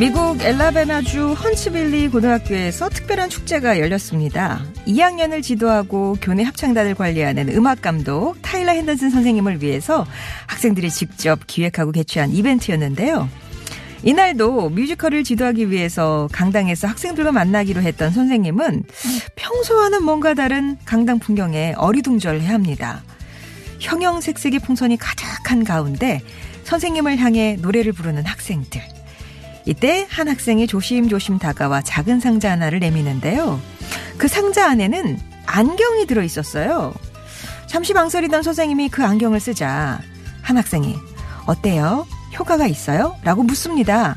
미국 엘라베마주 헌츠빌리 고등학교에서 특별한 축제가 열렸습니다. 2학년을 지도하고 교내 합창단을 관리하는 음악감독 타일러 핸더슨 선생님을 위해서 학생들이 직접 기획하고 개최한 이벤트였는데요. 이날도 뮤지컬을 지도하기 위해서 강당에서 학생들과 만나기로 했던 선생님은 평소와는 뭔가 다른 강당 풍경에 어리둥절해 합니다. 형형색색의 풍선이 가득한 가운데 선생님을 향해 노래를 부르는 학생들. 이때 한 학생이 조심조심 다가와 작은 상자 하나를 내미는데요. 그 상자 안에는 안경이 들어있었어요. 잠시 망설이던 선생님이 그 안경을 쓰자 한 학생이 어때요? 효과가 있어요? 라고 묻습니다.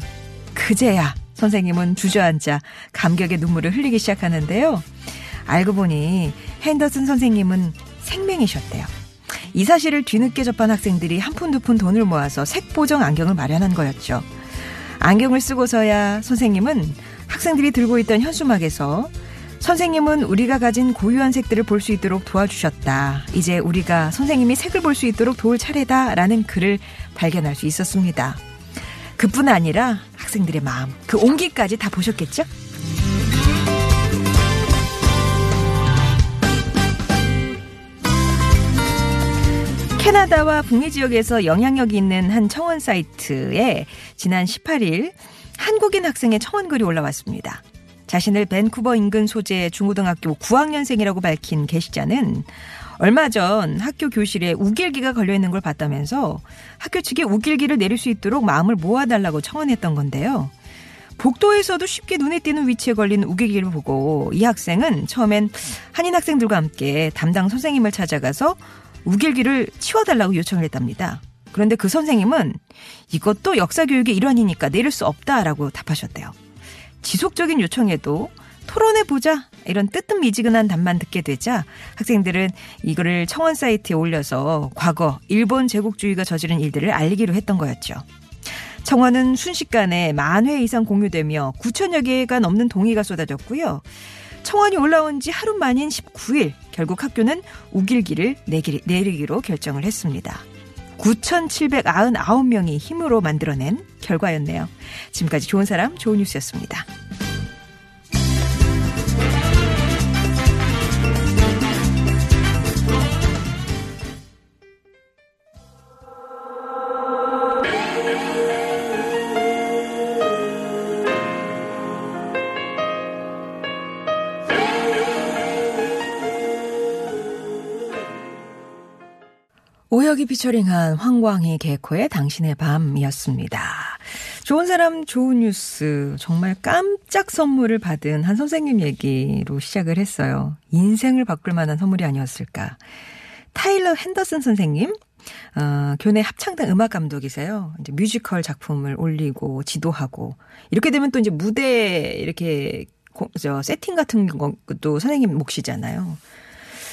그제야 선생님은 주저앉아 감격의 눈물을 흘리기 시작하는데요. 알고 보니 핸더슨 선생님은 생맹이셨대요. 이 사실을 뒤늦게 접한 학생들이 한 푼 두 푼 돈을 모아서 색보정 안경을 마련한 거였죠. 안경을 쓰고서야 선생님은 학생들이 들고 있던 현수막에서 선생님은 우리가 가진 고유한 색들을 볼 수 있도록 도와주셨다. 이제 우리가 선생님이 색을 볼 수 있도록 도울 차례다. 라는 글을 발견할 수 있었습니다. 그뿐 아니라 학생들의 마음, 그 온기까지 다 보셨겠죠? 캐나다와 북미 지역에서 영향력이 있는 한 청원 사이트에 지난 18일 한국인 학생의 청원글이 올라왔습니다. 자신을 밴쿠버 인근 소재 중고등학교 9학년생이라고 밝힌 게시자는 얼마 전 학교 교실에 우길기가 걸려있는 걸 봤다면서 학교 측에 우길기를 내릴 수 있도록 마음을 모아달라고 청원했던 건데요. 복도에서도 쉽게 눈에 띄는 위치에 걸린 우길기를 보고 이 학생은 처음엔 한인 학생들과 함께 담당 선생님을 찾아가서 우길기를 치워달라고 요청을 했답니다. 그런데 그 선생님은 이것도 역사교육의 일환이니까 내릴 수 없다라고 답하셨대요. 지속적인 요청에도 토론해보자 이런 뜨뜻미지근한 답만 듣게 되자 학생들은 이거를 청원 사이트에 올려서 과거 일본 제국주의가 저지른 일들을 알리기로 했던 거였죠. 청원은 순식간에 10,000회 이상 공유되며 9,000여 개가 넘는 동의가 쏟아졌고요. 청원이 올라온 지 하루 만인 19일 결국 학교는 우길기를 내리기로 결정을 했습니다. 9,799명이 힘으로 만들어낸 결과였네요. 지금까지 좋은 사람 좋은 뉴스였습니다. 오혁이 피처링한 황광희 개코의 당신의 밤이었습니다. 좋은 사람 좋은 뉴스, 정말 깜짝 선물을 받은 한 선생님 얘기로 시작을 했어요. 인생을 바꿀 만한 선물이 아니었을까. 타일러 핸더슨 선생님, 교내 합창단 음악 감독이세요. 이제 뮤지컬 작품을 올리고 지도하고 이렇게 되면 또 이제 무대 이렇게 세팅 같은 것도 선생님 몫이잖아요.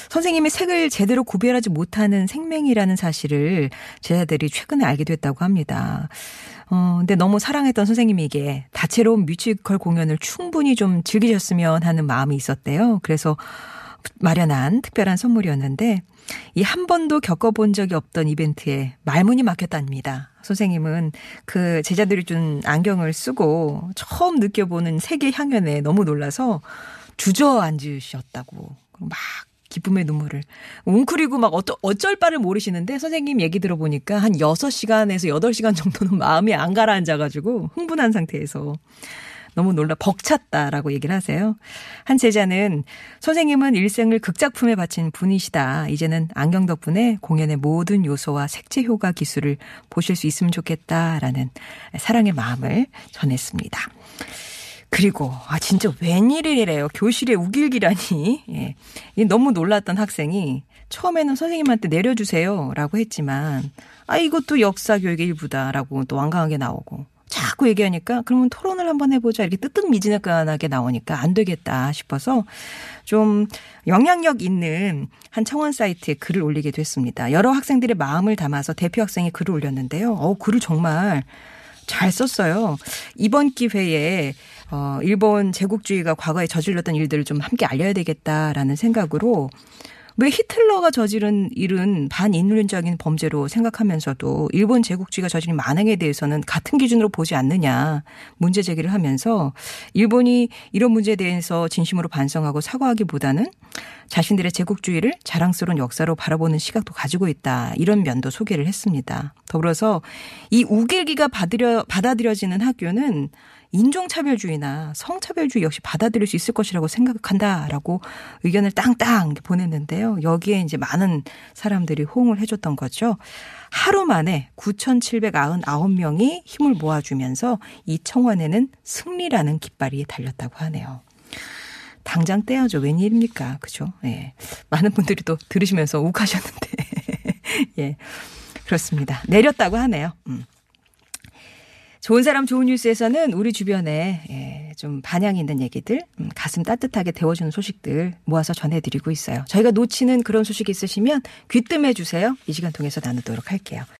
선생님이 색을 제대로 구별하지 못하는 생맹이라는 사실을 제자들이 최근에 알게 됐다고 합니다. 근데 너무 사랑했던 선생님에게 다채로운 뮤지컬 공연을 충분히 좀 즐기셨으면 하는 마음이 있었대요. 그래서 마련한 특별한 선물이었는데 이 한 번도 겪어본 적이 없던 이벤트에 말문이 막혔답니다. 선생님은 그 제자들이 준 안경을 쓰고 처음 느껴보는 색의 향연에 너무 놀라서 주저앉으셨다고. 막 기쁨의 눈물을 웅크리고 막 어쩔 바를 모르시는데 선생님 얘기 들어보니까 한 6시간에서 8시간 정도는 마음이 안 가라앉아가지고 흥분한 상태에서 너무 놀라 벅찼다라고 얘기를 하세요. 한 제자는 선생님은 일생을 극작품에 바친 분이시다. 이제는 안경 덕분에 공연의 모든 요소와 색채 효과 기술을 보실 수 있으면 좋겠다라는 사랑의 마음을 전했습니다. 그리고 진짜 웬일이래요. 교실에 우길기라니. 예. 너무 놀랐던 학생이 처음에는 선생님한테 내려주세요라고 했지만 이것도 역사 교육의 일부다라고 또 완강하게 나오고 자꾸 얘기하니까 그러면 토론을 한번 해보자 이렇게 뜨뜻미지근하게 나오니까 안 되겠다 싶어서 좀 영향력 있는 한 청원 사이트에 글을 올리게 됐습니다. 여러 학생들의 마음을 담아서 대표 학생이 글을 올렸는데요. 글을 정말 잘 썼어요. 이번 기회에 일본 제국주의가 과거에 저질렀던 일들을 좀 함께 알려야 되겠다라는 생각으로 왜 히틀러가 저지른 일은 반인륜적인 범죄로 생각하면서도 일본 제국주의가 저지른 만행에 대해서는 같은 기준으로 보지 않느냐 문제 제기를 하면서 일본이 이런 문제에 대해서 진심으로 반성하고 사과하기보다는 자신들의 제국주의를 자랑스러운 역사로 바라보는 시각도 가지고 있다. 이런 면도 소개를 했습니다. 더불어서 이 우길기가 받아들여지는 학교는 인종차별주의나 성차별주의 역시 받아들일 수 있을 것이라고 생각한다라고 의견을 땅땅 보냈는데요. 여기에 이제 많은 사람들이 호응을 해줬던 거죠. 하루 만에 9,799명이 힘을 모아주면서 이 청원에는 승리라는 깃발이 달렸다고 하네요. 당장 떼야죠. 웬일입니까? 그죠? 예. 많은 분들이 또 들으시면서 욱하셨는데. 예. 그렇습니다. 내렸다고 하네요. 좋은 사람 좋은 뉴스에서는 우리 주변에 좀 반향이 있는 얘기들, 가슴 따뜻하게 데워주는 소식들 모아서 전해드리고 있어요. 저희가 놓치는 그런 소식 있으시면 귀뜸해 주세요. 이 시간 통해서 나누도록 할게요.